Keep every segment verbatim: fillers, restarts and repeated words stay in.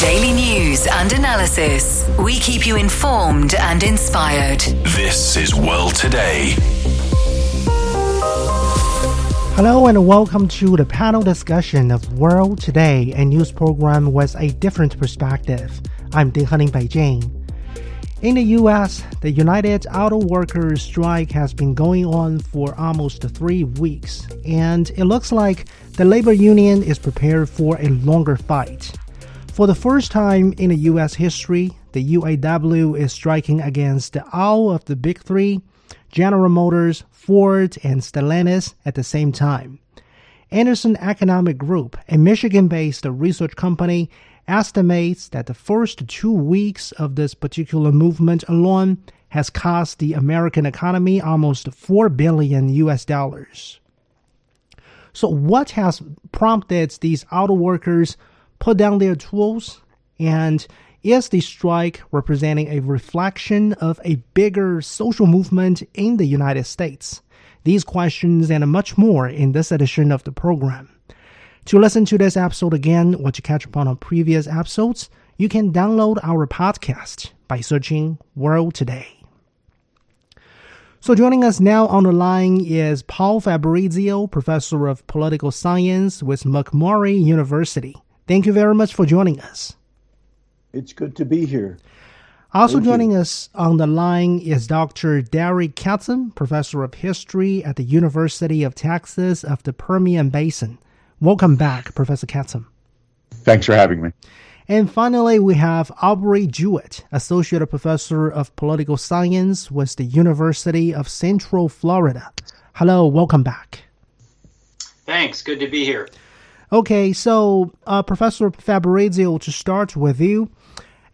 Daily news and analysis. We keep you informed and inspired. This is World Today. Hello and welcome to the panel discussion of World Today, a news program with a different perspective. I'm Ding Heng in Beijing. In the U S, the United Auto Workers strike has been going on for almost three weeks, and it looks like the labor union is prepared for a longer fight. For the first time in the U S history, the U A W is striking against all of the Big Three, General Motors, Ford, and Stellantis at the same time. Anderson Economic Group, a Michigan-based research company, estimates that the first two weeks of this particular movement alone has cost the American economy almost four billion U S dollars. So what has prompted these auto workers put down their tools? And is the strike representing a reflection of a bigger social movement in the United States? These questions and much more in this edition of the program. To listen to this episode again or to catch up on our previous episodes, you can download our podcast by searching World Today. So joining us now on the line is Paul Fabrizio, Professor of Political Science with McMurry University. Thank you very much for joining us. It's good to be here. Also Thank joining you. us on the line is Doctor Derek Catsam, Professor of History at the University of Texas of the Permian Basin. Welcome back, Professor Catsam. Thanks for having me. And finally, we have Aubrey Jewett, Associate Professor of Political Science with the University of Central Florida. Hello, welcome back. Thanks, good to be here. Okay, so uh, Professor Fabrizio, to start with you,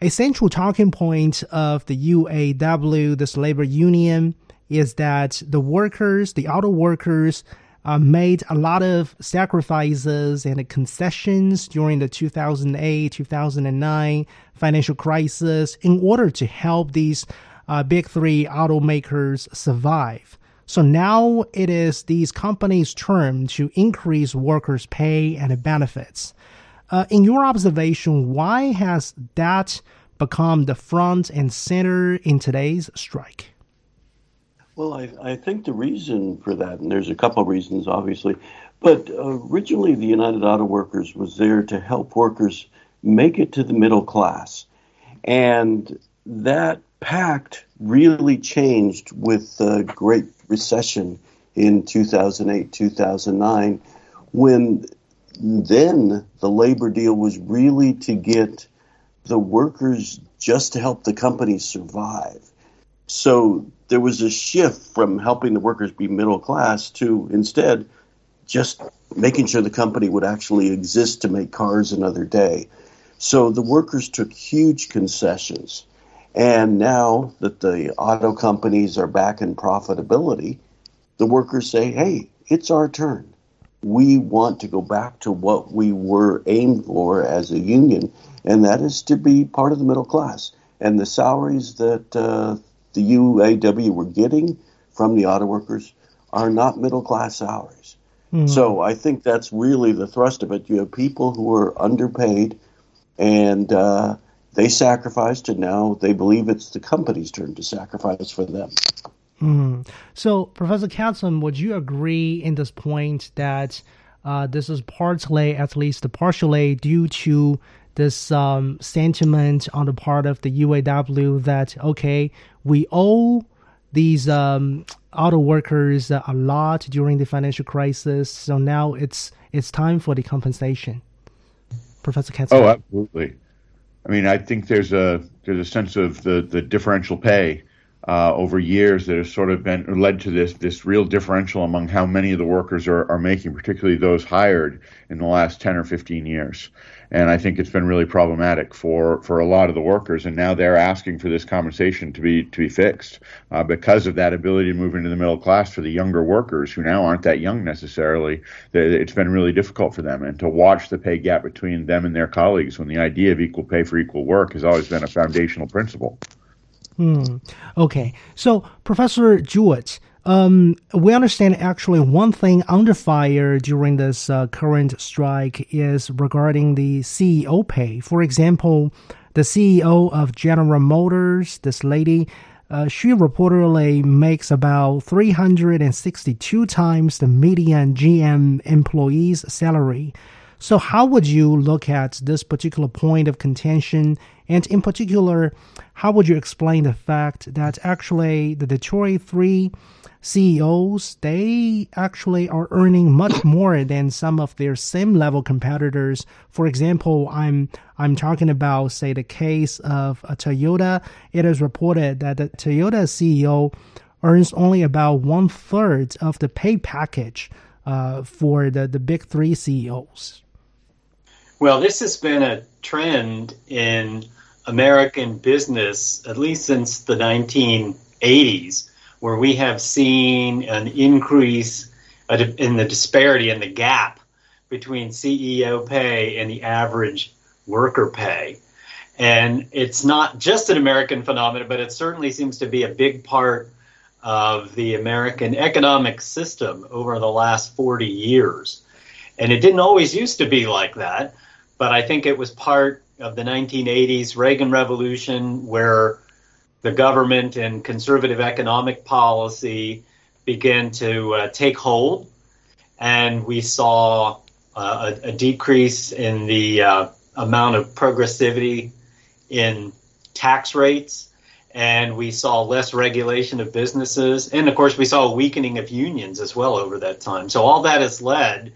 a central talking point of the U A W, this labor union, is that the workers, the auto workers, Uh, made a lot of sacrifices and concessions during the two thousand eight, two thousand nine financial crisis in order to help these uh, big three automakers survive. So now it is these companies' turn to increase workers' pay and benefits. Uh, in your observation, why has that become the front and center in today's strike? Well, I, I think the reason for that, and there's a couple of reasons, obviously, but originally the United Auto Workers was there to help workers make it to the middle class. And that pact really changed with the Great Recession in two thousand eight, two thousand nine, when then the labor deal was really to get the workers just to help the companies survive. So there was a shift from helping the workers be middle class to instead just making sure the company would actually exist to make cars another day. So the workers took huge concessions. And now that the auto companies are back in profitability, the workers say, hey, it's our turn. We want to go back to what we were aimed for as a union, and that is to be part of the middle class. And the salaries that uh, the U A W were getting from the auto workers are not middle-class salaries. Mm. So I think that's really the thrust of it. You have people who are underpaid, and uh, they sacrificed, and now they believe it's the company's turn to sacrifice for them. Mm. So, Professor Katzen, would you agree in this point that uh, this is partly, at least partially, due to this um, sentiment on the part of the U A W that, okay, we owe these um, auto workers a lot during the financial crisis, so now it's it's time for the compensation? Professor Katz. Oh, absolutely. I mean, I think there's a there's a sense of the, the differential pay uh, over years that has sort of been led to this this real differential among how many of the workers are, are making, particularly those hired in the last ten or fifteen years. And I think it's been really problematic for, for a lot of the workers. And now they're asking for this compensation to be to be fixed uh, because of that ability to move into the middle class for the younger workers who now aren't that young necessarily. It's been really difficult for them. And to watch the pay gap between them and their colleagues when the idea of equal pay for equal work has always been a foundational principle. Hmm. Okay. So, Professor Jewett, Um, we understand actually one thing under fire during this uh, current strike is regarding the C E O pay. For example, the C E O of General Motors, this lady, uh, she reportedly makes about three hundred sixty-two times the median G M employee's salary. So how would you look at this particular point of contention? And in particular, how would you explain the fact that actually the Detroit Three C E Os, they actually are earning much more than some of their same level competitors. For example, I'm I'm talking about, say, the case of a Toyota. It is reported that the Toyota C E O earns only about one third of the pay package uh, for the, the Big Three C E Os. Well, this has been a trend in American business, at least since the nineteen eighties, where we have seen an increase in the disparity and the gap between C E O pay and the average worker pay. And it's not just an American phenomenon, but it certainly seems to be a big part of the American economic system over the last forty years. And it didn't always used to be like that, but I think it was part of the nineteen eighties Reagan Revolution, where the government and conservative economic policy began to uh, take hold, and we saw uh, a, a decrease in the uh, amount of progressivity in tax rates, and we saw less regulation of businesses, and of course we saw a weakening of unions as well over that time. So all that has led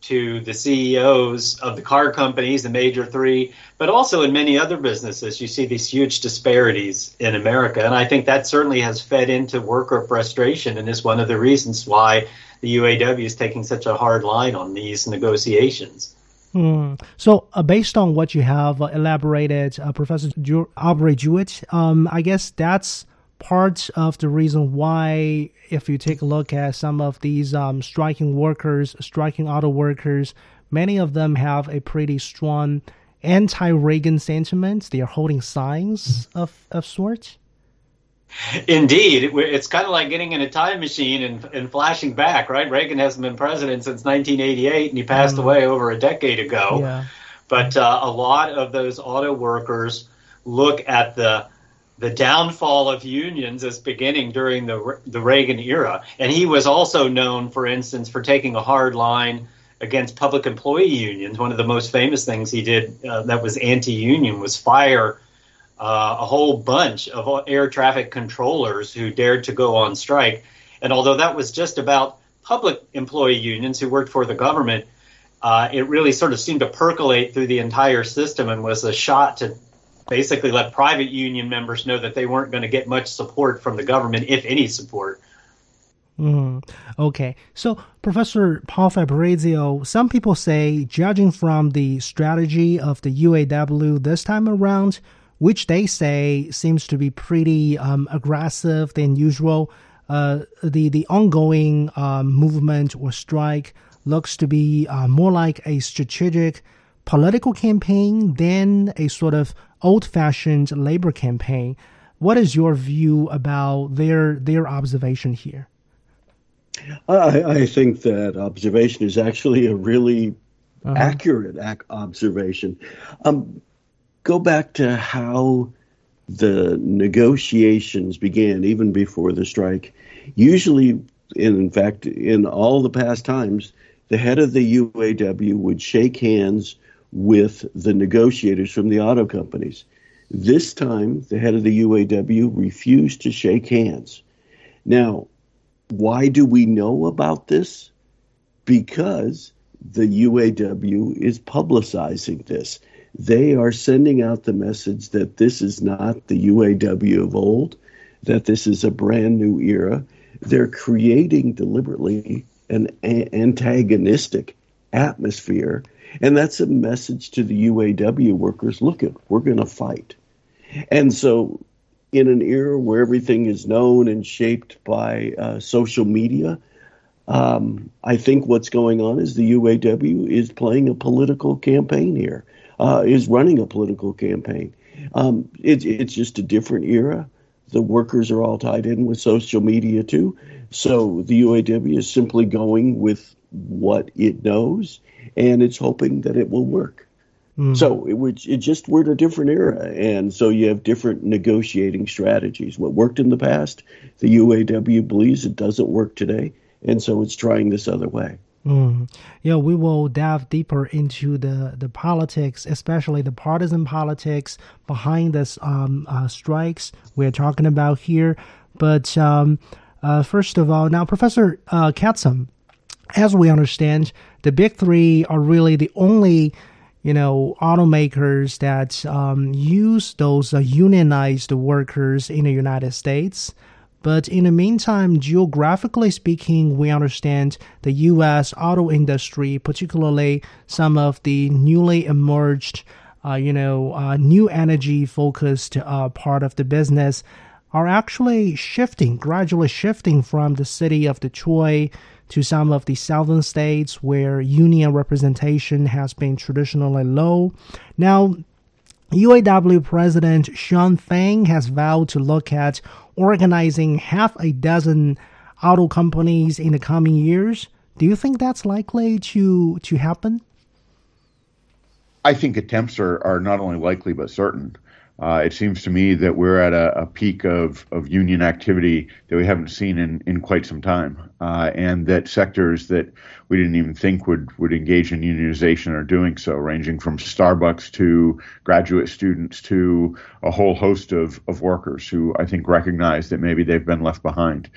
to the C E Os of the car companies, the major three, but also in many other businesses, you see these huge disparities in America. And I think that certainly has fed into worker frustration and is one of the reasons why the U A W is taking such a hard line on these negotiations. Mm. So uh, based on what you have uh, elaborated, uh, Professor Jew- Aubrey Jewett, um, I guess that's part of the reason why, if you take a look at some of these um, striking workers, striking auto workers, many of them have a pretty strong anti-Reagan sentiment. They are holding signs of, of sorts. Indeed. It, it's kind of like getting in a time machine and, and flashing back, right? Reagan hasn't been president since nineteen eighty-eight, and he passed um, away over a decade ago. Yeah. But uh, a lot of those auto workers look at the The downfall of unions is beginning during the the Reagan era. And he was also known, for instance, for taking a hard line against public employee unions. One of the most famous things he did uh, that was anti-union was fire uh, a whole bunch of air traffic controllers who dared to go on strike. And although that was just about public employee unions who worked for the government, uh, it really sort of seemed to percolate through the entire system and was a shot to basically let private union members know that they weren't going to get much support from the government, if any support. Mm, okay. So, Professor Paul Fabrizio, some people say, judging from the strategy of the U A W this time around, which they say seems to be pretty um, aggressive than usual, uh, the, the ongoing um, movement or strike looks to be uh, more like a strategic political campaign than a sort of old-fashioned labor campaign. What is your view about their their observation here? I, I think that observation is actually a really uh-huh. accurate ac- observation. Um, go back to how the negotiations began, even before the strike. Usually, and in fact, in all the past times, the head of the U A W would shake hands with the negotiators from the auto companies. This time, the head of the U A W refused to shake hands. Now, why do we know about this? Because the U A W is publicizing this. They are sending out the message that this is not the U A W of old, that this is a brand new era. They're creating deliberately an a- antagonistic atmosphere. And that's a message to the U A W workers. Look, it, we're going to fight. And so in an era where everything is known and shaped by uh, social media, um, I think what's going on is the U A W is playing a political campaign here, uh, is running a political campaign. Um, it, it's just a different era. The workers are all tied in with social media too. So the U A W is simply going with what it knows, and it's hoping that it will work. Mm. So it, would, it just, we're in a different era, and so you have different negotiating strategies. What worked in the past, the U A W believes it doesn't work today, and so it's trying this other way. Mm. Yeah, we will dive deeper into the, the politics, especially the partisan politics behind the um, uh, strikes we're talking about here. But um, uh, first of all, now, Professor uh, Catsam, as we understand, the Big Three are really the only, you know, automakers that um, use those uh, unionized workers in the United States. But in the meantime, geographically speaking, we understand the U S auto industry, particularly some of the newly emerged, uh, you know, uh, new energy-focused uh, part of the business, are actually shifting, gradually shifting from the city of Detroit to some of the southern states where union representation has been traditionally low. Now, U A W President Shawn Fain has vowed to look at organizing half a dozen auto companies in the coming years. Do you think that's likely to, to happen? I think attempts are, are not only likely but certain. Uh, it seems to me that we're at a, a peak of, of union activity that we haven't seen in, in quite some time, uh, and that sectors that we didn't even think would, would engage in unionization are doing so, ranging from Starbucks to graduate students to a whole host of, of workers who I think recognize that maybe they've been left behind.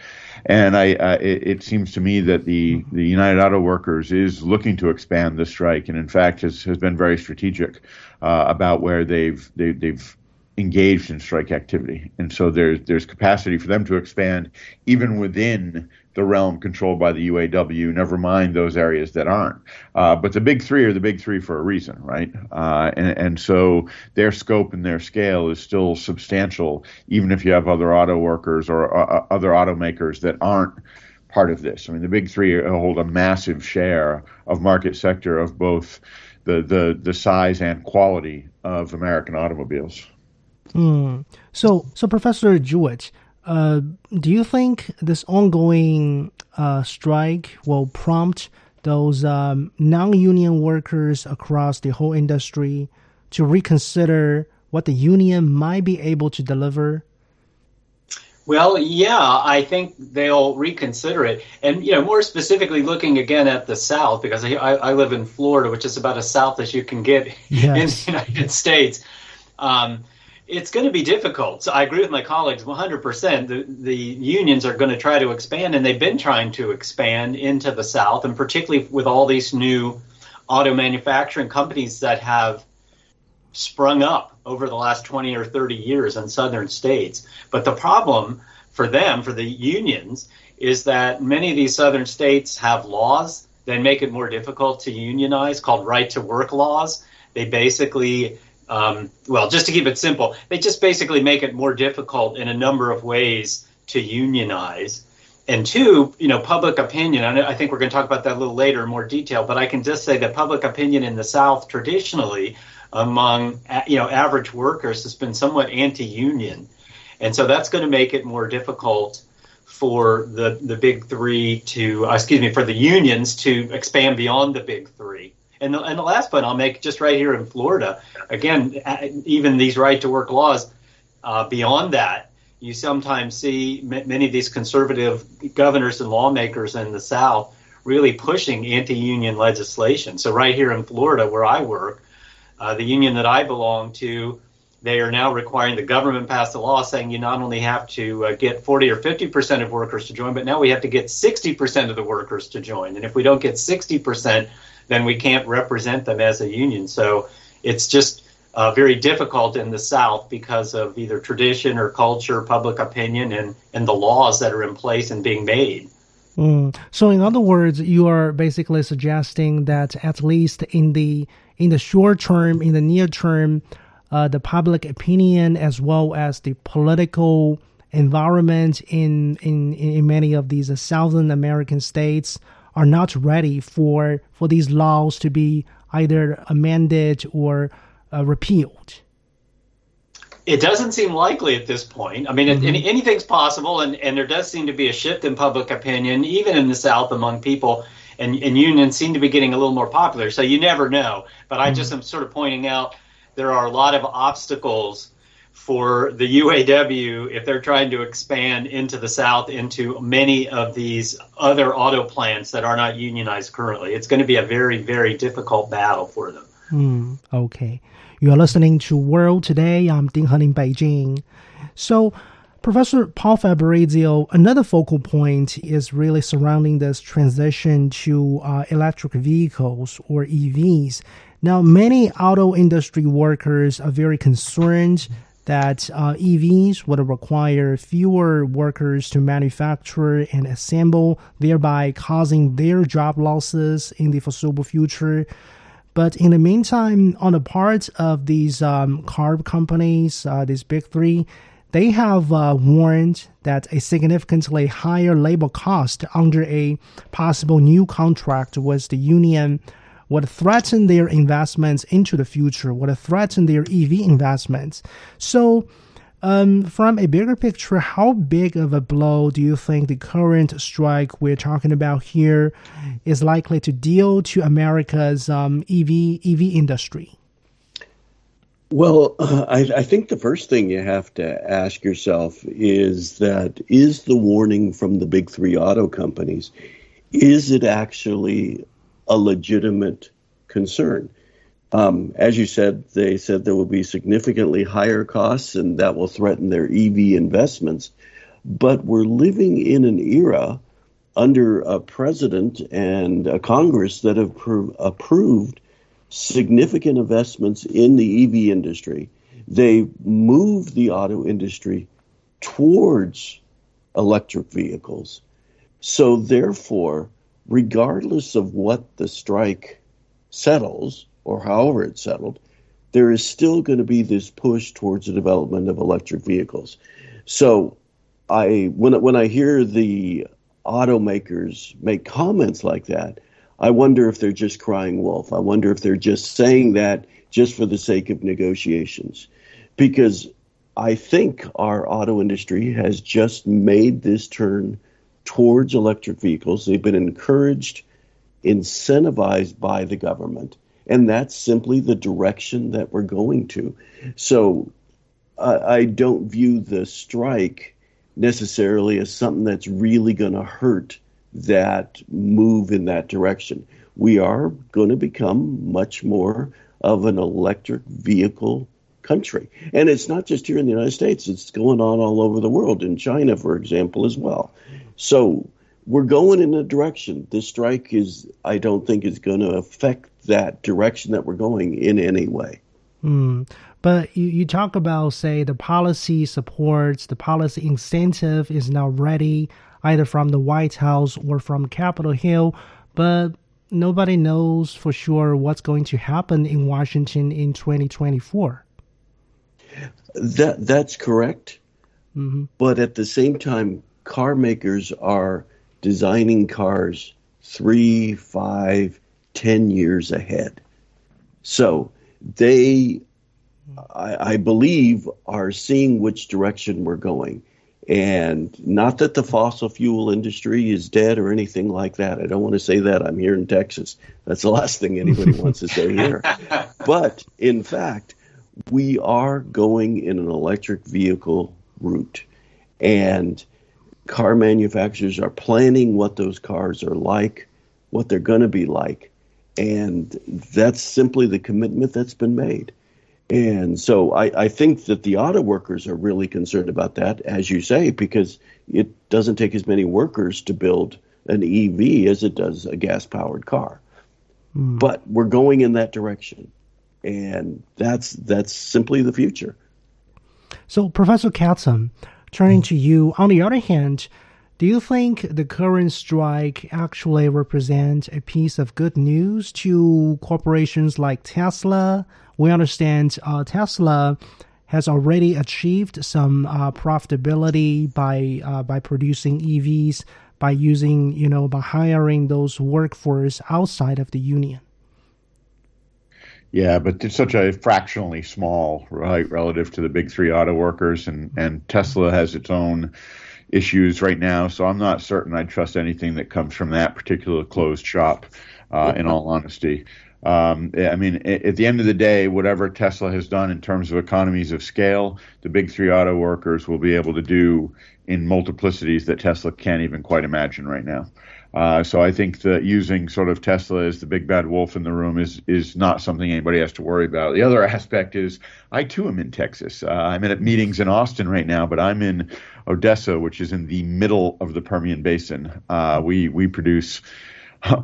And I, uh, it, it seems to me that the, the United Auto Workers is looking to expand the strike, and in fact has, has been very strategic uh, about where they've they, they've engaged in strike activity. And so there's there's capacity for them to expand even within the realm controlled by the U A W, never mind those areas that aren't. Uh, but the Big Three are the Big Three for a reason, right? Uh, and, and so their scope and their scale is still substantial, even if you have other auto workers or uh, other automakers that aren't part of this. I mean, the Big Three hold a massive share of market sector of both the the, the size and quality of American automobiles. Mm. So, so Professor Jewett, uh, do you think this ongoing uh, strike will prompt those um, non-union workers across the whole industry to reconsider what the union might be able to deliver? Well, yeah, I think they'll reconsider it. And, you know, more specifically looking again at the South, because I, I live in Florida, which is about as South as you can get yes. in the United States. Um It's going to be difficult. So I agree with my colleagues one hundred percent. The, the unions are going to try to expand, and they've been trying to expand into the South, and particularly with all these new auto manufacturing companies that have sprung up over the last twenty or thirty years in southern states. But the problem for them, for the unions, is that many of these southern states have laws that make it more difficult to unionize, called right-to-work laws. They basically... Um, well, just to keep it simple, they just basically make it more difficult in a number of ways to unionize. And two, you know, public opinion, and I think we're going to talk about that a little later in more detail, but I can just say that public opinion in the South traditionally among, you know, average workers has been somewhat anti-union. And so that's going to make it more difficult for the, the big three to, uh, excuse me, for the unions to expand beyond the big three. And the, and the last point I'll make, just right here in Florida, again, even these right-to-work laws, uh, beyond that, you sometimes see m- many of these conservative governors and lawmakers in the South really pushing anti-union legislation. So right here in Florida, where I work, uh, the union that I belong to, they are now requiring the government pass a law saying you not only have to uh, get forty or fifty percent of workers to join, but now we have to get sixty percent of the workers to join. And if we don't get sixty percent, then we can't represent them as a union. So it's just uh, very difficult in the South because of either tradition or culture, public opinion, and, and the laws that are in place and being made. Mm. So in other words, you are basically suggesting that at least in the in the short term, in the near term, uh, the public opinion as well as the political environment in, in, in many of these uh, Southern American states are not ready for for these laws to be either amended or uh, repealed. It doesn't seem likely at this point. I mean, mm-hmm. any, anything's possible, and, and there does seem to be a shift in public opinion, even in the South among people, and, and unions seem to be getting a little more popular. So you never know. But I just mm-hmm. am sort of pointing out there are a lot of obstacles for the U A W if they're trying to expand into the South, into many of these other auto plants that are not unionized currently. It's going to be a very, very difficult battle for them. Mm, okay. You are listening to World Today. I'm Ding Heng in Beijing. So, Professor Paul Fabrizio, another focal point is really surrounding this transition to uh, electric vehicles or E Vs. Now, many auto industry workers are very concerned that uh, E Vs would require fewer workers to manufacture and assemble, thereby causing their job losses in the foreseeable future. But in the meantime, on the part of these um, car companies, uh, these Big Three, they have uh, warned that a significantly higher labor cost under a possible new contract with the union would threaten their investments into the future, would threaten their E V investments. So um, from a bigger picture, how big of a blow do you think the current strike we're talking about here is likely to deal to America's um, E V industry? Well, uh, I, I think the first thing you have to ask yourself is that, is the warning from the Big Three auto companies, is it actually a legitimate concern? Um, as you said, they said there will be significantly higher costs and that will threaten their E V investments. But we're living in an era under a president and a Congress that have pro- approved significant investments in the E V industry. They moved the auto industry towards electric vehicles. So therefore, regardless of what the strike settles, or however it's settled, there is still going to be this push towards the development of electric vehicles. So I, when, when I hear the automakers make comments like that, I wonder if they're just crying wolf. I wonder if they're just saying that just for the sake of negotiations. Because I think our auto industry has just made this turn towards electric vehicles. They've been encouraged, incentivized by the government. And that's simply the direction that we're going to. So uh, I don't view the strike necessarily as something that's really going to hurt that move in that direction. We are going to become much more of an electric vehicle country. And it's not just here in the United States. It's going on all over the world, in China, for example, as well. So we're going in a direction. This strike is, I don't think, is going to affect that direction that we're going in any way. Mm. But you, you talk about, say, the policy supports, the policy incentive is now ready, either from the White House or from Capitol Hill. But nobody knows for sure what's going to happen in Washington in twenty twenty-four. That, that's correct. Mm-hmm. But at the same time, car makers are designing cars three, five, ten years ahead. So they, I, I believe, are seeing which direction we're going. And not that the fossil fuel industry is dead or anything like that. I don't want to say that. I'm here in Texas. That's the last thing anybody wants to say here. But, in fact, we are going in an electric vehicle route. And car manufacturers are planning what those cars are like, what they're going to be like. And that's simply the commitment that's been made. And so I, I think that the auto workers are really concerned about that, as you say, because it doesn't take as many workers to build an E V as it does a gas-powered car. Mm. But we're going in that direction. And that's that's simply the future. So, Professor Katzen, turning to you, on the other hand, do you think the current strike actually represents a piece of good news to corporations like Tesla? We understand uh, Tesla has already achieved some uh, profitability by uh, by producing E Vs, by using, you know, by hiring those workforce outside of the union. Yeah, but it's such a fractionally small, right, relative to the big three auto workers, and, and Tesla has its own issues right now. So I'm not certain I trust anything that comes from that particular closed shop, uh, in all honesty. Um, I mean, at the end of the day, whatever Tesla has done in terms of economies of scale, the big three auto workers will be able to do in multiplicities that Tesla can't even quite imagine right now. Uh, so I think that using sort of Tesla as the big bad wolf in the room is is not something anybody has to worry about. The other aspect is I, too, am in Texas. Uh, I'm at meetings in Austin right now, but I'm in Odessa, which is in the middle of the Permian Basin. Uh, we we produce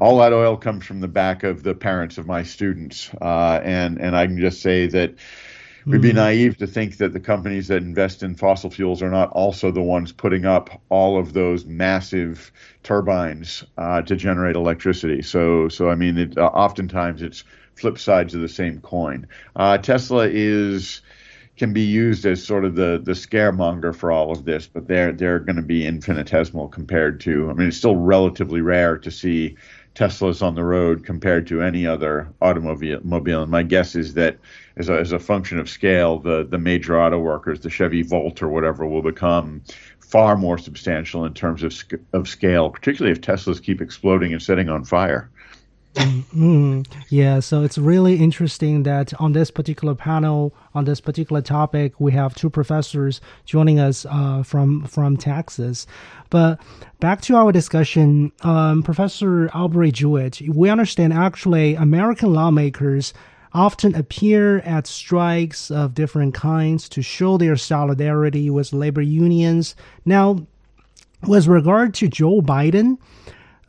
all that oil comes from the back of the parents of my students. Uh, and, and I can just say that we'd be naive to think that the companies that invest in fossil fuels are not also the ones putting up all of those massive turbines uh, to generate electricity. So, so I mean, it, uh, oftentimes it's flip sides of the same coin. Uh, Tesla is can be used as sort of the the scaremonger for all of this, but they're they're going to be infinitesimal compared to. I mean, it's still relatively rare to see Teslas on the road compared to any other automobile. And my guess is that as a, as a function of scale, the, the major auto workers, the Chevy Volt or whatever, will become far more substantial in terms of of scale, particularly if Teslas keep exploding and setting on fire. Mm-hmm. Yeah, so it's really interesting that on this particular panel, on this particular topic, we have two professors joining us uh, from from Texas. But back to our discussion, um, Professor Aubrey Jewett, we understand actually American lawmakers often appear at strikes of different kinds to show their solidarity with labor unions. Now, with regard to Joe Biden,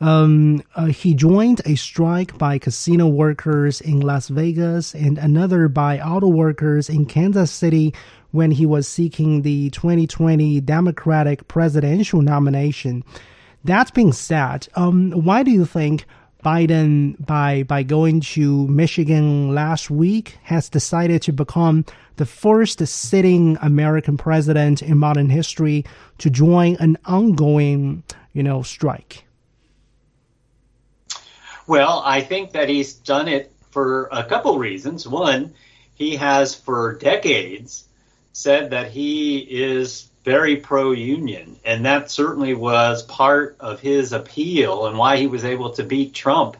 Um, uh, he joined a strike by casino workers in Las Vegas and another by auto workers in Kansas City when he was seeking the twenty twenty Democratic presidential nomination. That being said, um, why do you think Biden, by, by going to Michigan last week, has decided to become the first sitting American president in modern history to join an ongoing, you know, strike? Well, I think that he's done it for a couple reasons. One, he has for decades said that he is very pro-union, and that certainly was part of his appeal and why he was able to beat Trump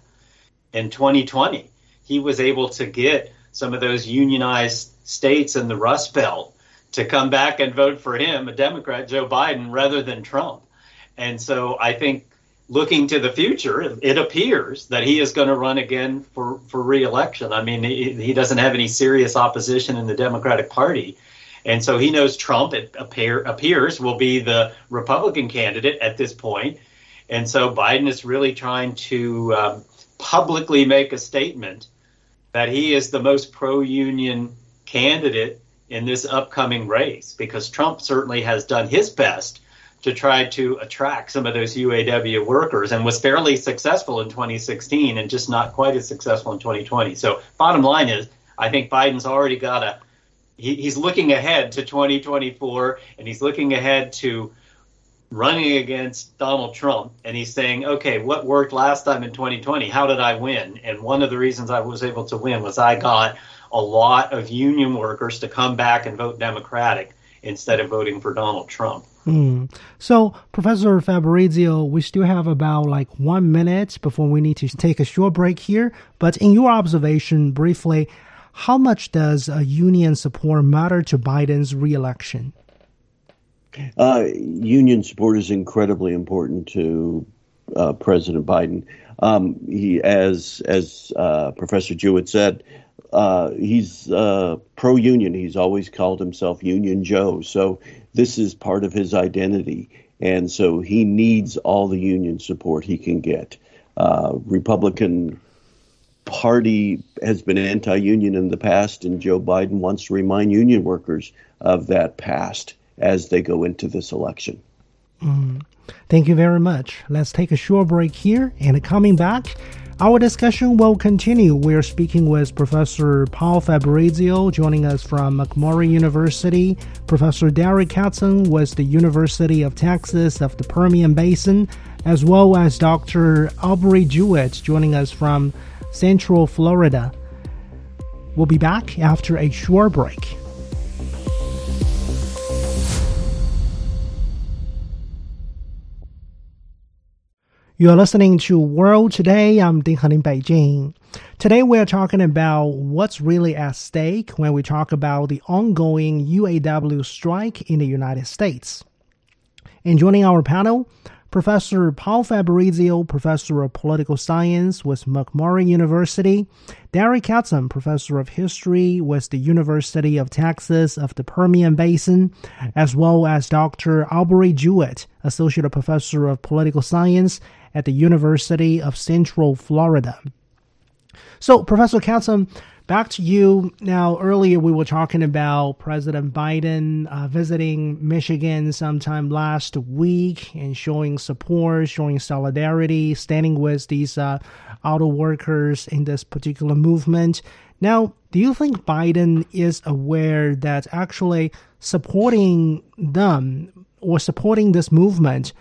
in twenty twenty. He was able to get some of those unionized states in the Rust Belt to come back and vote for him, a Democrat, Joe Biden, rather than Trump. And so I think looking to the future, it appears that he is going to run again for, for re-election. I mean, he, he doesn't have any serious opposition in the Democratic Party. And so he knows Trump, it appear, appears, will be the Republican candidate at this point. And so Biden is really trying to um, publicly make a statement that he is the most pro-union candidate in this upcoming race, because Trump certainly has done his best to try to attract some of those U A W workers and was fairly successful in twenty sixteen and just not quite as successful in twenty twenty. So bottom line is, I think Biden's already got a, he, he's looking ahead to twenty twenty-four, and he's looking ahead to running against Donald Trump. And he's saying, okay, what worked last time in twenty twenty? How did I win? And one of the reasons I was able to win was I got a lot of union workers to come back and vote Democratic instead of voting for Donald Trump. Mm. So, Professor Fabrizio, we still have about like one minute before we need to take a short break here. But in your observation, briefly, how much does a union support matter to Biden's reelection? Uh, union support is incredibly important to uh, President Biden. Um, he, as as uh, Professor Jewett said, Uh, he's uh, pro-union. He's always called himself Union Joe. So this is part of his identity. And so he needs all the union support he can get. Uh, Republican Party has been anti-union in the past, and Joe Biden wants to remind union workers of that past as they go into this election. Mm. Thank you very much. Let's take a short break here, and coming back, our discussion will continue. We're speaking with Professor Paul Fabrizio, joining us from McMurry University, Professor Derek Catsam with the University of Texas of the Permian Basin, as well as Doctor Aubrey Jewett, joining us from Central Florida. We'll be back after a short break. You are listening to World Today. I'm Ding Heng in Beijing. Today we're talking about what's really at stake when we talk about the ongoing U A W strike in the United States. And joining our panel, Professor Paul Fabrizio, Professor of Political Science with McMurry University, Derek Catsam, Professor of History with the University of Texas of the Permian Basin, as well as Doctor Aubrey Jewett, Associate Professor of Political Science at the University of Central Florida. So, Professor Catsam, back to you. Now, earlier we were talking about President Biden uh, visiting Michigan sometime last week and showing support, showing solidarity, standing with these uh, auto workers in this particular movement. Now, do you think Biden is aware that actually supporting them or supporting this movement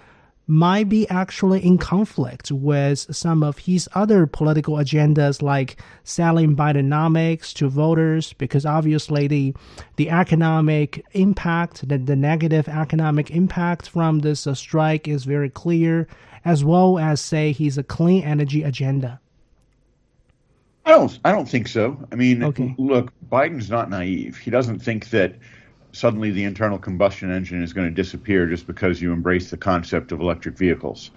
might be actually in conflict with some of his other political agendas, like selling Bidenomics to voters, because obviously the the economic impact, the, the negative economic impact from this uh, strike is very clear, as well as, say, his uh, clean energy agenda? I don't, I don't think so. I mean, okay. Look, Biden's not naive. He doesn't think that suddenly the internal combustion engine is going to disappear just because you embrace the concept of electric vehicles.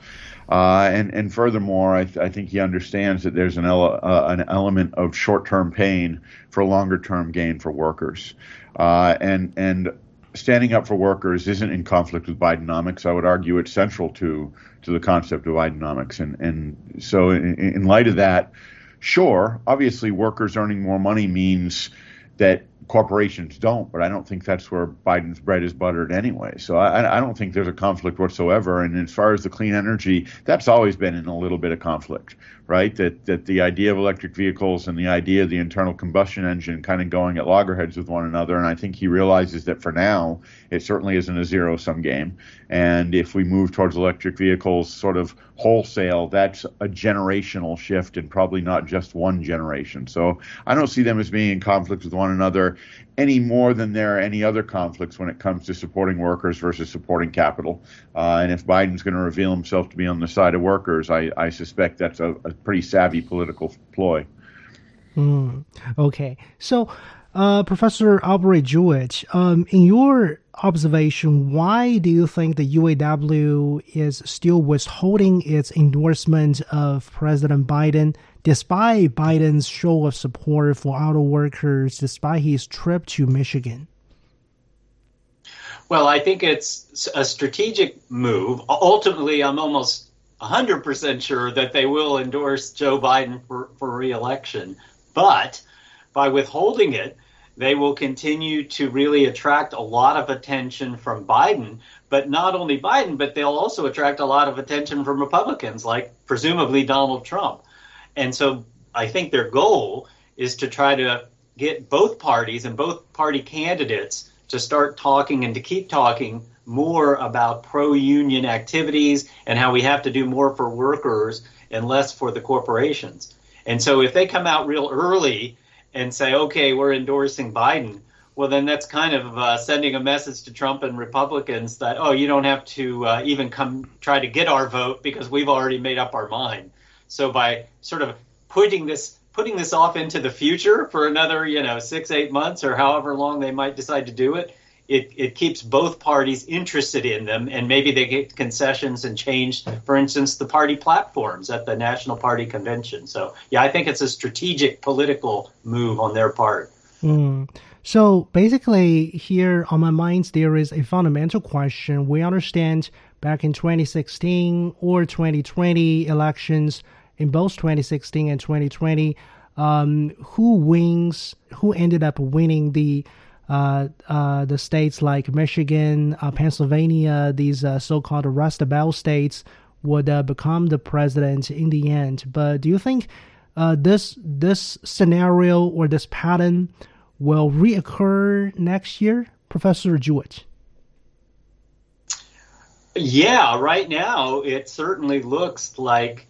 Uh, and, and furthermore, I, th- I think he understands that there's an, ele- uh, an element of short-term pain for longer-term gain for workers. Uh, and and standing up for workers isn't in conflict with Bidenomics. I would argue it's central to, to the concept of Bidenomics. And, and so in, in light of that, sure, obviously workers earning more money means that corporations don't, but I don't think that's where Biden's bread is buttered anyway. So I, I don't think there's a conflict whatsoever. And as far as the clean energy, that's always been in a little bit of conflict, right? That that the idea of electric vehicles and the idea of the internal combustion engine kind of going at loggerheads with one another. And I think he realizes that for now, it certainly isn't a zero-sum game. And if we move towards electric vehicles sort of wholesale, that's a generational shift and probably not just one generation. So I don't see them as being in conflict with one another any more than there are any other conflicts when it comes to supporting workers versus supporting capital. Uh, and if Biden's going to reveal himself to be on the side of workers, I, I suspect that's a, a pretty savvy political ploy. Mm, okay. So, uh, Professor Aubrey Jewett, um, in your observation, why do you think the U A W is still withholding its endorsement of President Biden, despite Biden's show of support for auto workers, despite his trip to Michigan? Well, I think it's a strategic move. Ultimately, I'm almost one hundred percent sure that they will endorse Joe Biden for, for re-election. But by withholding it, they will continue to really attract a lot of attention from Biden. But not only Biden, but they'll also attract a lot of attention from Republicans, like presumably Donald Trump. And so I think their goal is to try to get both parties and both party candidates to start talking and to keep talking more about pro-union activities and how we have to do more for workers and less for the corporations. And so if they come out real early and say, okay, we're endorsing Biden, well, then that's kind of uh, sending a message to Trump and Republicans that, oh, you don't have to uh, even come try to get our vote because we've already made up our mind. So by sort of putting this putting this off into the future for another, you know, six, eight months or however long they might decide to do it, it, it keeps both parties interested in them. And maybe they get concessions and change, for instance, the party platforms at the National Party Convention. So, yeah, I think it's a strategic political move on their part. Mm. So basically here on my mind, there is a fundamental question. We understand back in twenty sixteen or twenty twenty elections, in both twenty sixteen and twenty twenty, um, who wins, who ended up winning the uh, uh, the states like Michigan, uh, Pennsylvania, these uh, so-called Rust Belt states would uh, become the president in the end. But do you think uh, this this scenario or this pattern will reoccur next year, Professor Jewett? Yeah, right now it certainly looks like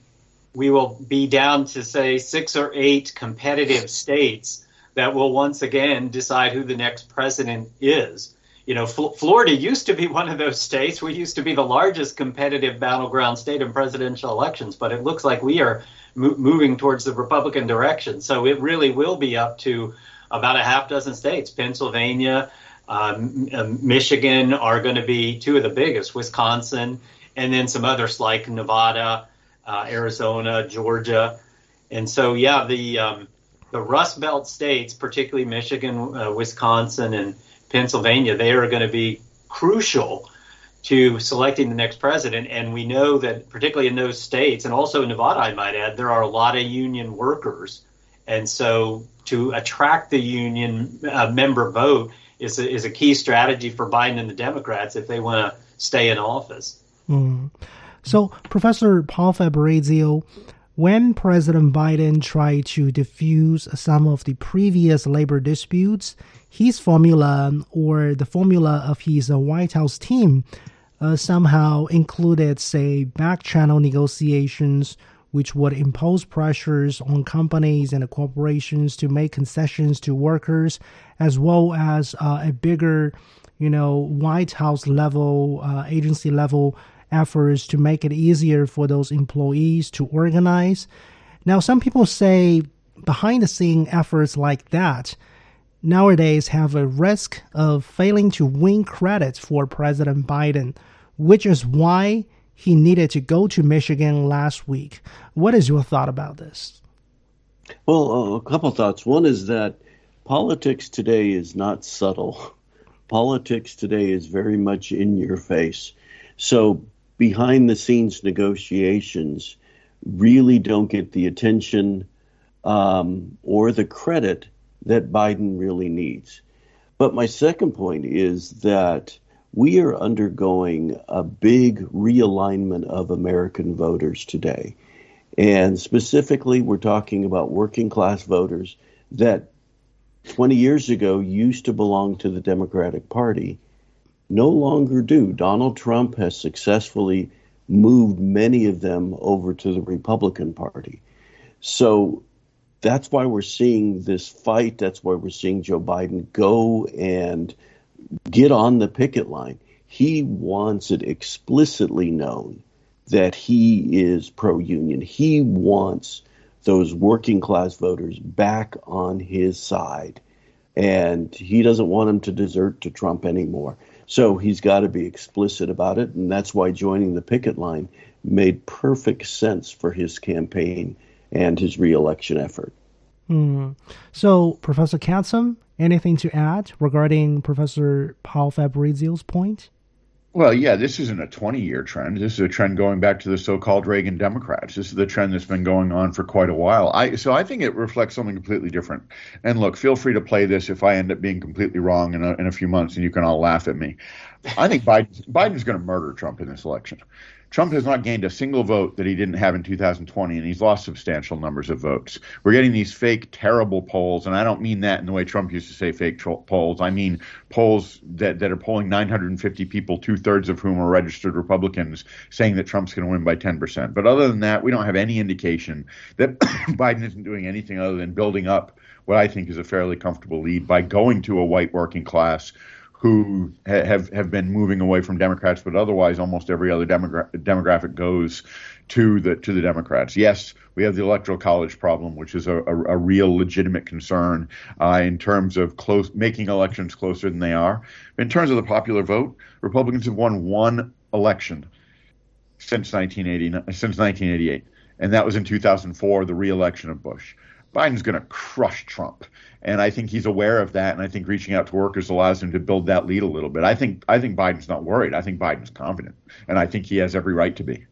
we will be down to, say, six or eight competitive states that will once again decide who the next president is. You know, Fl- Florida used to be one of those states. We used to be the largest competitive battleground state in presidential elections, but it looks like we are mo- moving towards the Republican direction. So it really will be up to about a half dozen states. Pennsylvania, um, Michigan are going to be two of the biggest, Wisconsin, and then some others like Nevada, uh, Arizona, Georgia. And so, yeah, the um, the Rust Belt states, particularly Michigan, uh, Wisconsin, and Pennsylvania, they are going to be crucial to selecting the next president. And we know that particularly in those states, and also in Nevada, I might add, there are a lot of union workers. And so to attract the union uh, member vote is a, is a key strategy for Biden and the Democrats if they want to stay in office. Mm. So, Professor Paul Fabrizio, when President Biden tried to diffuse some of the previous labor disputes, his formula or the formula of his uh, White House team uh, somehow included, say, back-channel negotiations, which would impose pressures on companies and corporations to make concessions to workers, as well as uh, a bigger, you know, White House level, uh, agency level efforts to make it easier for those employees to organize. Now, some people say behind-the-scene efforts like that nowadays have a risk of failing to win credit for President Biden, which is why he needed to go to Michigan last week. What is your thought about this? Well, a couple of thoughts. One is that politics today is not subtle. Politics today is very much in your face. So behind-the-scenes negotiations really don't get the attention um, or the credit that Biden really needs. But my second point is that we are undergoing a big realignment of American voters today. And specifically, we're talking about working-class voters that twenty years ago used to belong to the Democratic Party. No longer do. Donald Trump has successfully moved many of them over to the Republican Party. So that's why we're seeing this fight. That's why we're seeing Joe Biden go and get on the picket line. He wants it explicitly known that he is pro-union. He wants those working class voters back on his side. And he doesn't want them to desert to Trump anymore. So he's got to be explicit about it, and that's why joining the picket line made perfect sense for his campaign and his reelection effort. Mm. So, Professor Katsam, anything to add regarding Professor Paul Fabrizio's point? Well, yeah, this isn't a twenty-year trend. This is a trend going back to the so-called Reagan Democrats. This is the trend that's been going on for quite a while. I, so I think it reflects something completely different. And look, feel free to play this if I end up being completely wrong in a, in a few months, and you can all laugh at me. I think Biden, Biden's going to murder Trump in this election. Trump has not gained a single vote that he didn't have in two thousand twenty, and he's lost substantial numbers of votes. We're getting these fake, terrible polls, and I don't mean that in the way Trump used to say fake tro- polls. I mean polls that, that are polling nine hundred fifty people, two-thirds of whom are registered Republicans, saying that Trump's going to win by ten percent. But other than that, we don't have any indication that Biden isn't doing anything other than building up what I think is a fairly comfortable lead by going to a white working class who have have been moving away from Democrats, but otherwise almost every other demogra- demographic goes to the to the Democrats. Yes, we have the Electoral College problem, which is a, a, a real legitimate concern uh, in terms of close making elections closer than they are. In terms of the popular vote, Republicans have won one election since nineteen eighty-nine, since nineteen eighty-eight, and that was in two thousand four, the re-election of Bush. Biden's going to crush Trump. And I think he's aware of that. And I think reaching out to workers allows him to build that lead a little bit. I think I think Biden's not worried. I think Biden's confident. And I think he has every right to be.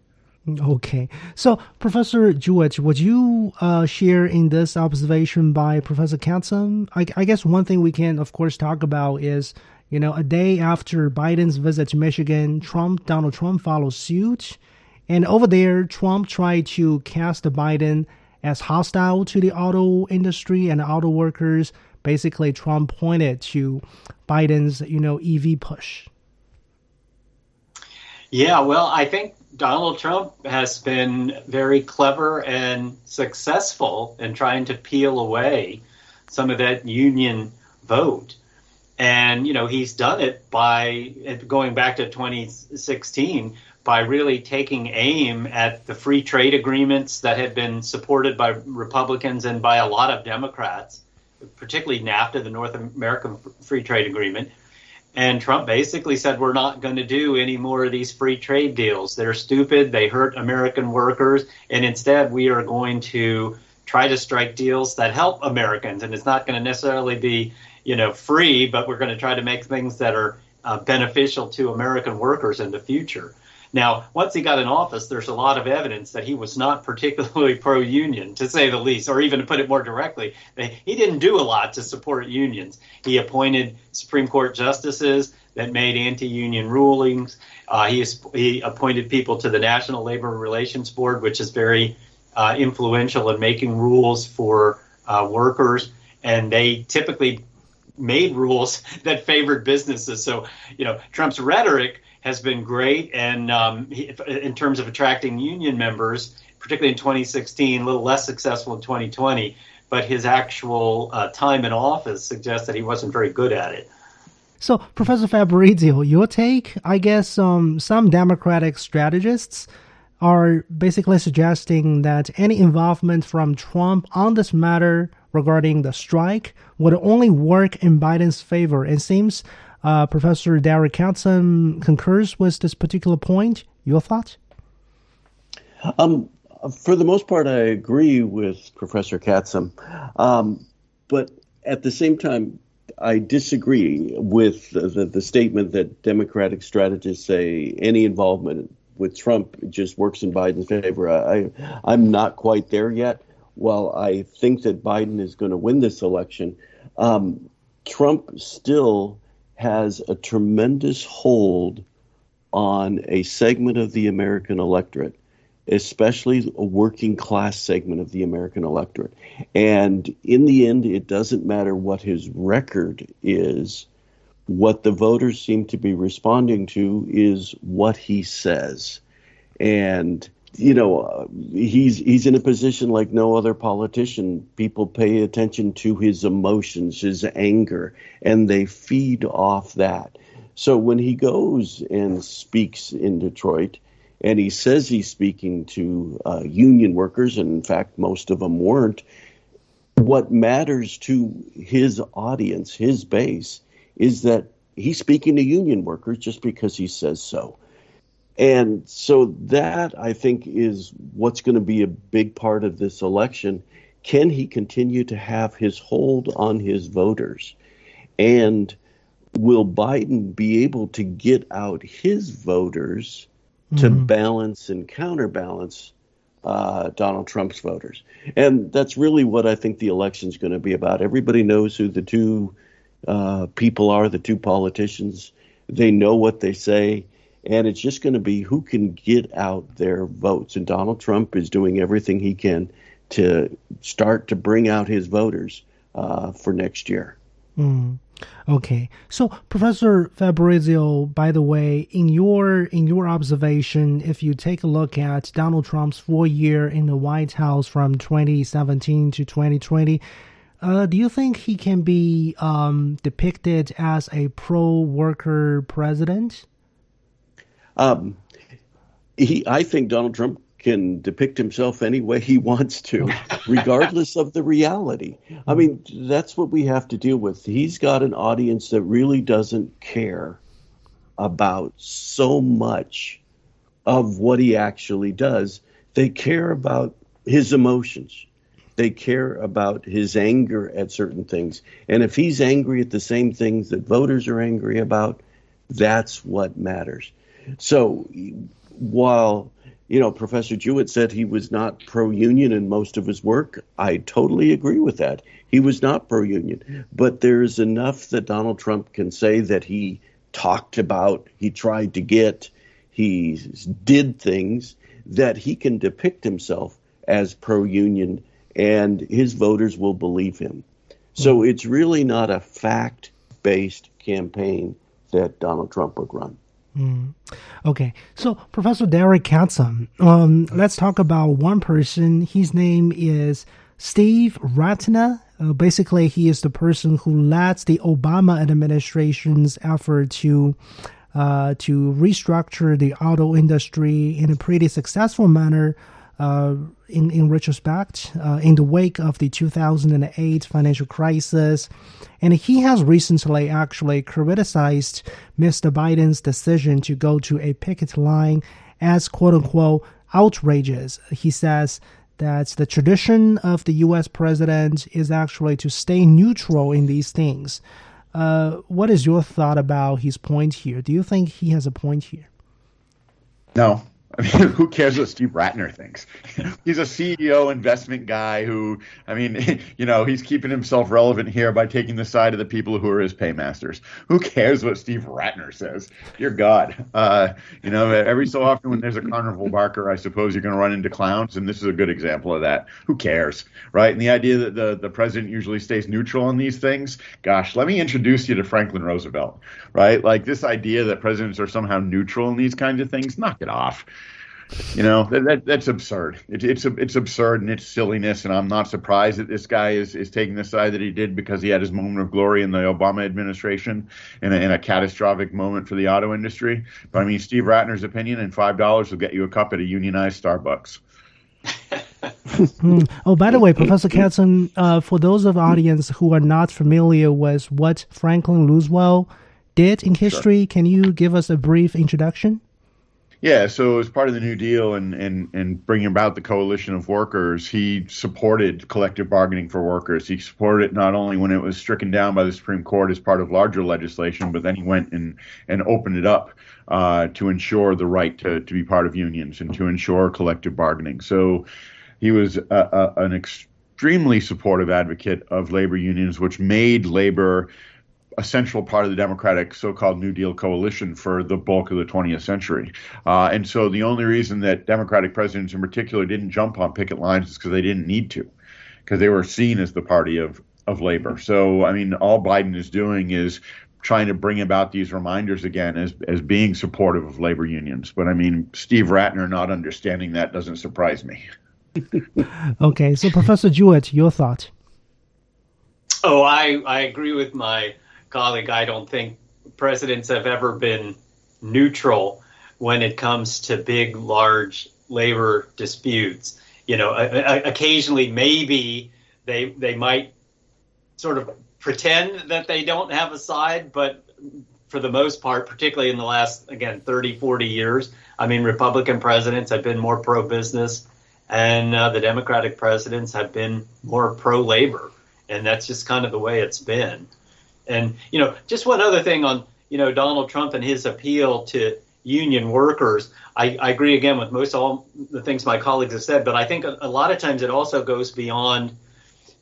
Okay. So, Professor Jewett, would you uh, share in this observation by Professor Katsam? I, I guess one thing we can, of course, talk about is, you know, a day after Biden's visit to Michigan, Trump, Donald Trump follows suit. And over there, Trump tried to cast Biden as hostile to the auto industry and auto workers. Basically, Trump pointed to Biden's, you know, E V push. Yeah, well, I think Donald Trump has been very clever and successful in trying to peel away some of that union vote. And, you know, he's done it by going back to twenty sixteen by really taking aim at the free trade agreements that had been supported by Republicans and by a lot of Democrats, particularly NAFTA, the North American Free Trade Agreement. And Trump basically said, we're not going to do any more of these free trade deals. They're stupid. They hurt American workers. And instead, we are going to try to strike deals that help Americans. And it's not going to necessarily be, you know, free, but we're going to try to make things that are uh, beneficial to American workers in the future. Now, once he got in office, there's a lot of evidence that he was not particularly pro-union, to say the least, or even to put it more directly, he didn't do a lot to support unions. He appointed Supreme Court justices that made anti-union rulings. Uh, he, he appointed people to the National Labor Relations Board, which is very uh, influential in making rules for uh, workers, and they typically made rules that favored businesses. So, you know, Trump's rhetoric has been great, and um, he, in terms of attracting union members, particularly in twenty sixteen, a little less successful in twenty twenty, but his actual uh, time in office suggests that he wasn't very good at it. So, Professor Fabrizio, your take, I guess um, some Democratic strategists are basically suggesting that any involvement from Trump on this matter regarding the strike would only work in Biden's favor. It seems Uh, Professor Derek Catsam concurs with this particular point. Your thoughts? Um, for the most part, I agree with Professor Catsam. Um, but at the same time, I disagree with the, the, the statement that Democratic strategists say any involvement with Trump just works in Biden's favor. I, I'm not quite there yet. While I think that Biden is going to win this election, um, Trump still has a tremendous hold on a segment of the American electorate, especially a working class segment of the American electorate. And in the end, it doesn't matter what his record is. What the voters seem to be responding to is what he says. And, you know, uh, he's he's in a position like no other politician. People pay attention to his emotions, his anger, and they feed off that. So when he goes and speaks in Detroit, and he says he's speaking to uh, union workers, and in fact, most of them weren't, what matters to his audience, his base, is that he's speaking to union workers just because he says so. And so that, I think, is what's going to be a big part of this election. Can he continue to have his hold on his voters? And will Biden be able to get out his voters mm-hmm. to balance and counterbalance uh, Donald Trump's voters? And that's really what I think the election's going to be about. Everybody knows who the two uh, people are, the two politicians. They know what they say. And it's just going to be who can get out their votes. And Donald Trump is doing everything he can to start to bring out his voters uh, for next year. Mm. Okay. So, Professor Fabrizio, by the way, in your in your observation, if you take a look at Donald Trump's four year in the White House from twenty seventeen to twenty twenty, Uh, do you think he can be um, depicted as a pro-worker president? Um, he, I think Donald Trump can depict himself any way he wants to, regardless of the reality. I mean, that's what we have to deal with. He's got an audience that really doesn't care about so much of what he actually does. They care about his emotions. They care about his anger at certain things. And if he's angry at the same things that voters are angry about, that's what matters. So while, you know, Professor Jewett said he was not pro-union in most of his work, I totally agree with that. He was not pro-union. But there is enough that Donald Trump can say that he talked about, he tried to get, he did things that he can depict himself as pro-union, and his voters will believe him. So it's really not a fact-based campaign that Donald Trump would run. Mm. Okay, so Professor Derek Katzam, um, let's talk about one person. His name is Steve Ratner. Uh, basically, he is the person who led the Obama administration's effort to uh, to restructure the auto industry in a pretty successful manner. Uh, in in retrospect, uh, in the wake of the two thousand eight financial crisis, and he has recently actually criticized Mister Biden's decision to go to a picket line as "quote unquote" outrageous. He says that the tradition of the U S president is actually to stay neutral in these things. Uh, what is your thought about his point here? Do you think he has a point here? No. I mean, who cares what Steve Ratner thinks? He's a C E O investment guy who, I mean, you know, he's keeping himself relevant here by taking the side of the people who are his paymasters. Who cares what Steve Ratner says? Dear God. Uh, you know, every so often when there's a carnival barker, I suppose you're going to run into clowns, and this is a good example of that. Who cares, right? And the idea that the, the president usually stays neutral on these things, gosh, let me introduce you to Franklin Roosevelt, right? Like this idea that presidents are somehow neutral in these kinds of things, knock it off. You know, that, that that's absurd. It, it's it's absurd and it's silliness. And I'm not surprised that this guy is, is taking the side that he did because he had his moment of glory in the Obama administration and a, and a catastrophic moment for the auto industry. But I mean, Steve Ratner's opinion and five dollars will get you a cup at a unionized Starbucks. Oh, by the way, Professor Katzen, uh, for those of the audience who are not familiar with what Franklin Roosevelt did in history, sure. Can you give us a brief introduction? Yeah, so as part of the New Deal and, and, and bringing about the coalition of workers, he supported collective bargaining for workers. He supported it not only when it was stricken down by the Supreme Court as part of larger legislation, but then he went and, and opened it up uh, to ensure the right to, to be part of unions and to ensure collective bargaining. So he was a, a, an extremely supportive advocate of labor unions, which made labor a central part of the Democratic so-called New Deal coalition for the bulk of the twentieth century. Uh, and so the only reason that Democratic presidents in particular didn't jump on picket lines is because they didn't need to, because they were seen as the party of, of labor. So, I mean, all Biden is doing is trying to bring about these reminders again as, as being supportive of labor unions. But, I mean, Steve Ratner not understanding that doesn't surprise me. Okay. So, Professor Jewett, your thought? Oh, I, I agree with my colleague. I don't think presidents have ever been neutral when it comes to big, large labor disputes. You know, occasionally, maybe they they might sort of pretend that they don't have a side. But for the most part, particularly in the last, again, thirty, forty years, I mean, Republican presidents have been more pro-business and uh, the Democratic presidents have been more pro-labor. And that's just kind of the way it's been. And, you know, just one other thing on, you know, Donald Trump and his appeal to union workers. I, I agree, again, with most all the things my colleagues have said, but I think a, a lot of times it also goes beyond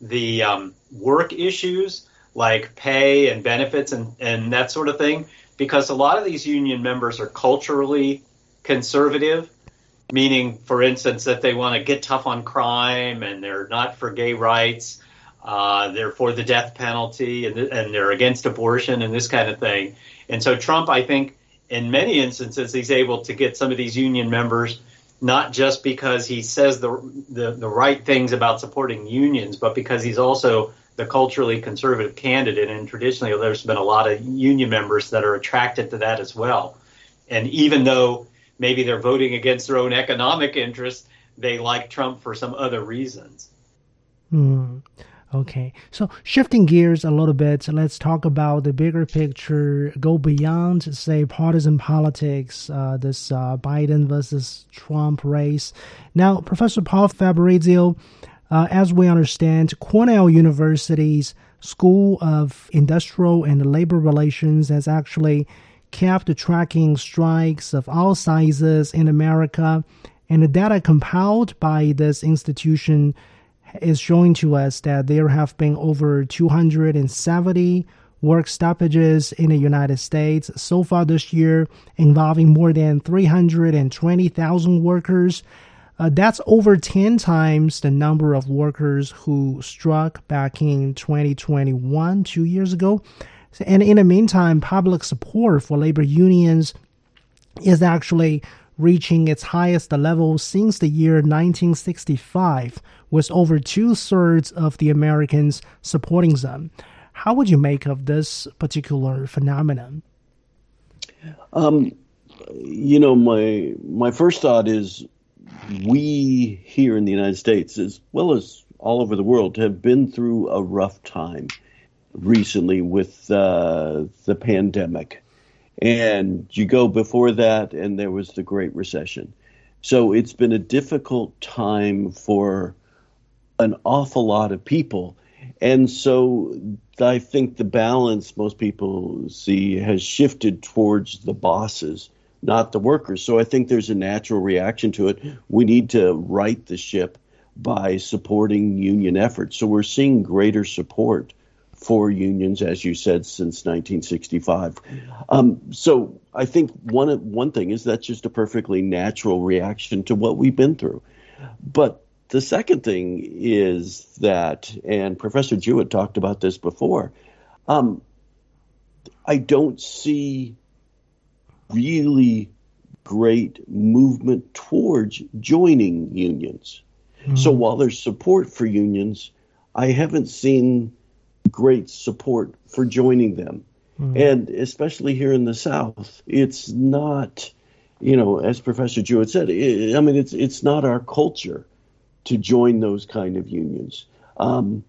the um, work issues like pay and benefits and, and that sort of thing, because a lot of these union members are culturally conservative, meaning, for instance, that they want to get tough on crime and they're not for gay rights. Uh, they're for the death penalty and, th- and they're against abortion and this kind of thing. And so Trump, I think, in many instances, he's able to get some of these union members, not just because he says the the, the right things about supporting unions, but because he's also the culturally conservative candidate. And traditionally, there's been a lot of union members that are attracted to that as well. And even though maybe they're voting against their own economic interests, they like Trump for some other reasons. Hmm. Okay, so shifting gears a little bit, let's talk about the bigger picture, go beyond, say, partisan politics, uh, this uh, Biden versus Trump race. Now, Professor Paul Fabrizio, uh, as we understand, Cornell University's School of Industrial and Labor Relations has actually kept tracking strikes of all sizes in America, and the data compiled by this institution is showing to us that there have been over two hundred seventy work stoppages in the United States so far this year, involving more than three hundred twenty thousand workers. Uh, that's over ten times the number of workers who struck back in twenty twenty-one, two years ago. And in the meantime, public support for labor unions is actually reaching its highest level since the year nineteen sixty-five, with over two-thirds of the Americans supporting them. How would you make of this particular phenomenon? Um, you know, my my first thought is we here in the United States, as well as all over the world, have been through a rough time recently with uh, the pandemic. And you go before that, and there was the Great Recession. So it's been a difficult time for an awful lot of people. And so I think the balance most people see has shifted towards the bosses, not the workers. So I think there's a natural reaction to it. We need to right the ship by supporting union efforts. So we're seeing greater support for unions, as you said, since nineteen sixty-five. Um, so I think one one thing is that's just a perfectly natural reaction to what we've been through. But the second thing is that, and Professor Jewett talked about this before, um, I don't see really great movement towards joining unions. Mm-hmm. So while there's support for unions, I haven't seen great support for joining them. Mm-hmm. And especially here in the South, it's not, you know, as Professor Jewett said, it, I mean, it's it's not our culture to join those kind of unions. Um,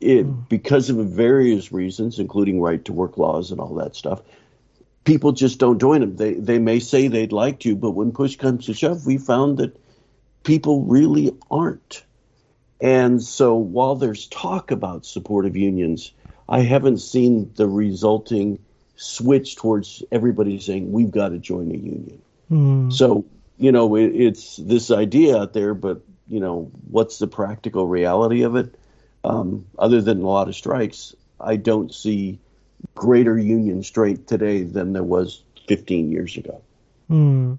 it, mm. Because of various reasons, including right to work laws and all that stuff, people just don't join them. They, they may say they'd like to, but when push comes to shove, we found that people really aren't. And so while there's talk about support of unions, I haven't seen the resulting switch towards everybody saying, we've got to join a union. Mm. So, you know, it, it's this idea out there, but you know, what's the practical reality of it? Um, other than a lot of strikes, I don't see greater union strength today than there was fifteen years ago. Mm.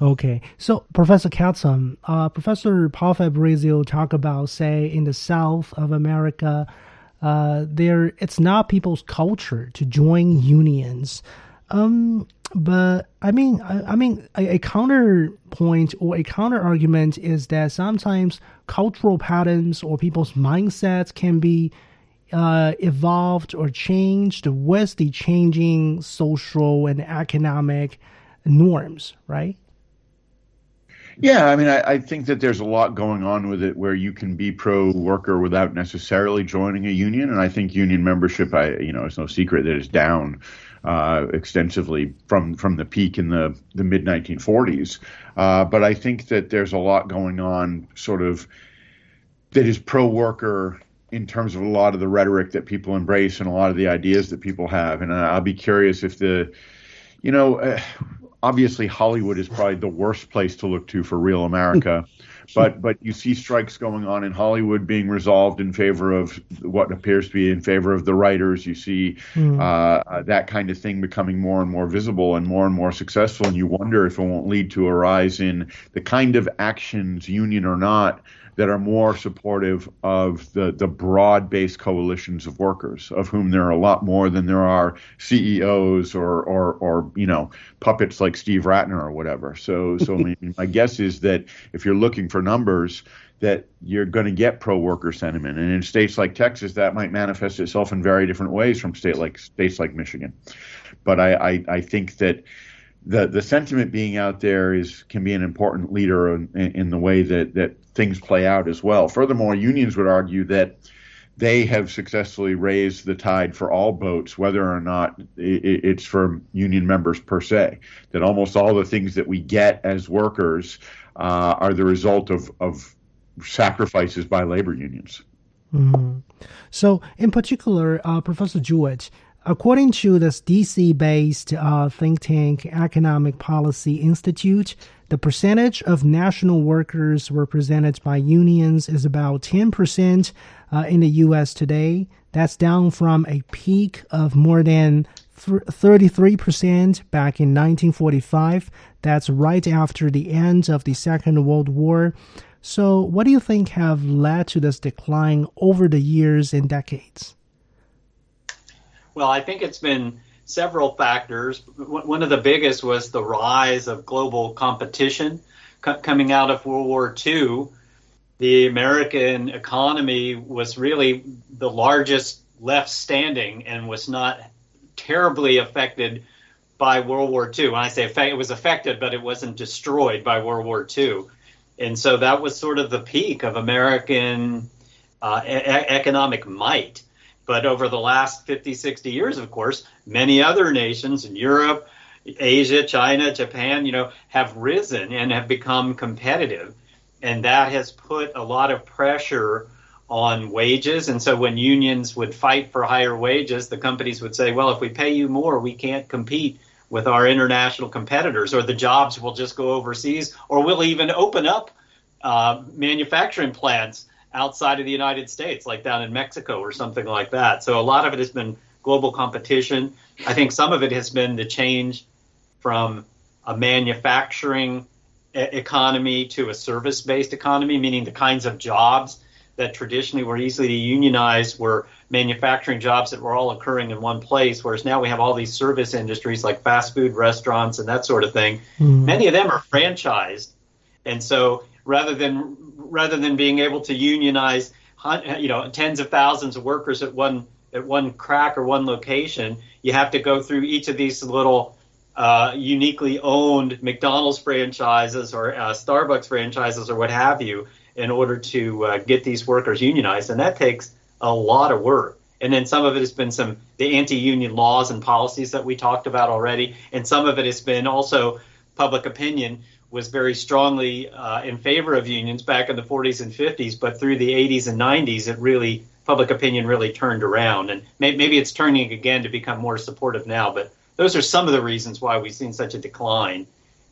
Okay. So, Professor Katzum, uh, Professor Paul Fabrizio talked about, say, in the South of America, uh, there it's not people's culture to join unions. Um, but I mean, I, I mean, a, a counterpoint or a counter argument is that sometimes cultural patterns or people's mindsets can be uh, evolved or changed with the changing social and economic norms, right? Yeah, I mean, I, I think that there's a lot going on with it where you can be pro-worker without necessarily joining a union, and I think union membership, I you know, it's no secret that it's down Uh, extensively from, from the peak in the, the mid nineteen forties. Uh, but I think that there's a lot going on sort of that is pro-worker in terms of a lot of the rhetoric that people embrace and a lot of the ideas that people have. And I'll be curious if the, you know, uh, obviously Hollywood is probably the worst place to look to for real America. But but you see strikes going on in Hollywood being resolved in favor of what appears to be in favor of the writers. You see mm. uh, that kind of thing becoming more and more visible and more and more successful. And you wonder if it won't lead to a rise in the kind of actions, union or not, that are more supportive of the, the broad-based coalitions of workers, of whom there are a lot more than there are C E Os or, or, or you know, puppets like Steve Ratner or whatever. So, so my, my guess is that if you're looking for numbers, that you're going to get pro-worker sentiment. And in states like Texas, that might manifest itself in very different ways from state like states like Michigan. But I, I, I think that the the sentiment being out there is can be an important leader in, in the way that, that things play out as well. Furthermore, unions would argue that they have successfully raised the tide for all boats, whether or not it's for union members per se, that almost all the things that we get as workers uh, are the result of, of sacrifices by labor unions. Mm-hmm. So in particular, uh, Professor Jewett, according to this D C-based uh, think tank Economic Policy Institute, the percentage of national workers represented by unions is about ten percent uh, in the U S today. That's down from a peak of more than thirty-three percent back in nineteen forty-five. That's right after the end of the Second World War. So what do you think have led to this decline over the years and decades? Well, I think it's been several factors. One of the biggest was the rise of global competition. Co- coming out of World War Two, the American economy was really the largest left standing and was not terribly affected by World War Two. When I say affect, it was affected, but it wasn't destroyed by World War Two. And so that was sort of the peak of American uh, e- economic might. But over the last fifty, sixty years, of course, many other nations in Europe, Asia, China, Japan, you know, have risen and have become competitive. And that has put a lot of pressure on wages. And so when unions would fight for higher wages, the companies would say, well, if we pay you more, we can't compete with our international competitors, or the jobs will just go overseas, or we'll even open up uh, manufacturing plants outside of the United States, like down in Mexico or something like that. So a lot of it has been global competition. I think some of it has been the change from a manufacturing e- economy to a service-based economy, meaning the kinds of jobs that traditionally were easily unionized were manufacturing jobs that were all occurring in one place, whereas now we have all these service industries like fast food restaurants and that sort of thing. Mm. Many of them are franchised. And so rather than rather than being able to unionize, you know, tens of thousands of workers at one at one crack or one location, you have to go through each of these little uh, uniquely owned McDonald's franchises or uh, Starbucks franchises or what have you, in order to uh, get these workers unionized. And that takes a lot of work. And then some of it has been some the anti-union laws and policies that we talked about already. And some of it has been also public opinion was very strongly uh, in favor of unions back in the forties and fifties. But through the eighties and nineties, it really public opinion really turned around. And may- maybe it's turning again to become more supportive now. But those are some of the reasons why we've seen such a decline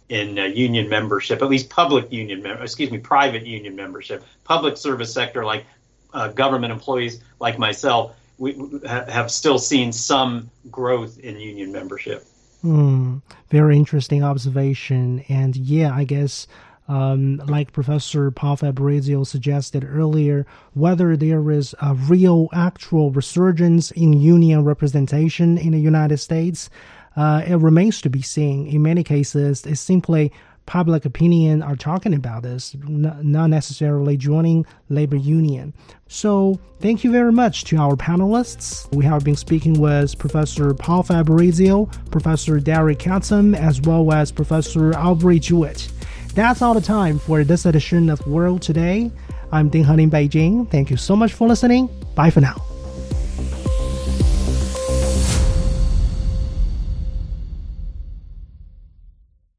in uh, union membership, at least public union, mem- excuse me, private union membership. Public service sector, like uh, government employees like myself, we, we ha- have still seen some growth in union membership. Mm, very interesting observation. And yeah, I guess, um, like Professor Paul Fabrizio suggested earlier, whether there is a real actual resurgence in union representation in the United States, Uh, it remains to be seen. In many cases, it's simply public opinion are talking about this, n- not necessarily joining labor union. So thank you very much to our panelists. We have been speaking with Professor Paul Fabrizio, Professor Derek Catsam, as well as Professor Aubrey Jewett. That's all the time for this edition of World Today. I'm Ding Heng in Beijing. Thank you so much for listening. Bye for now.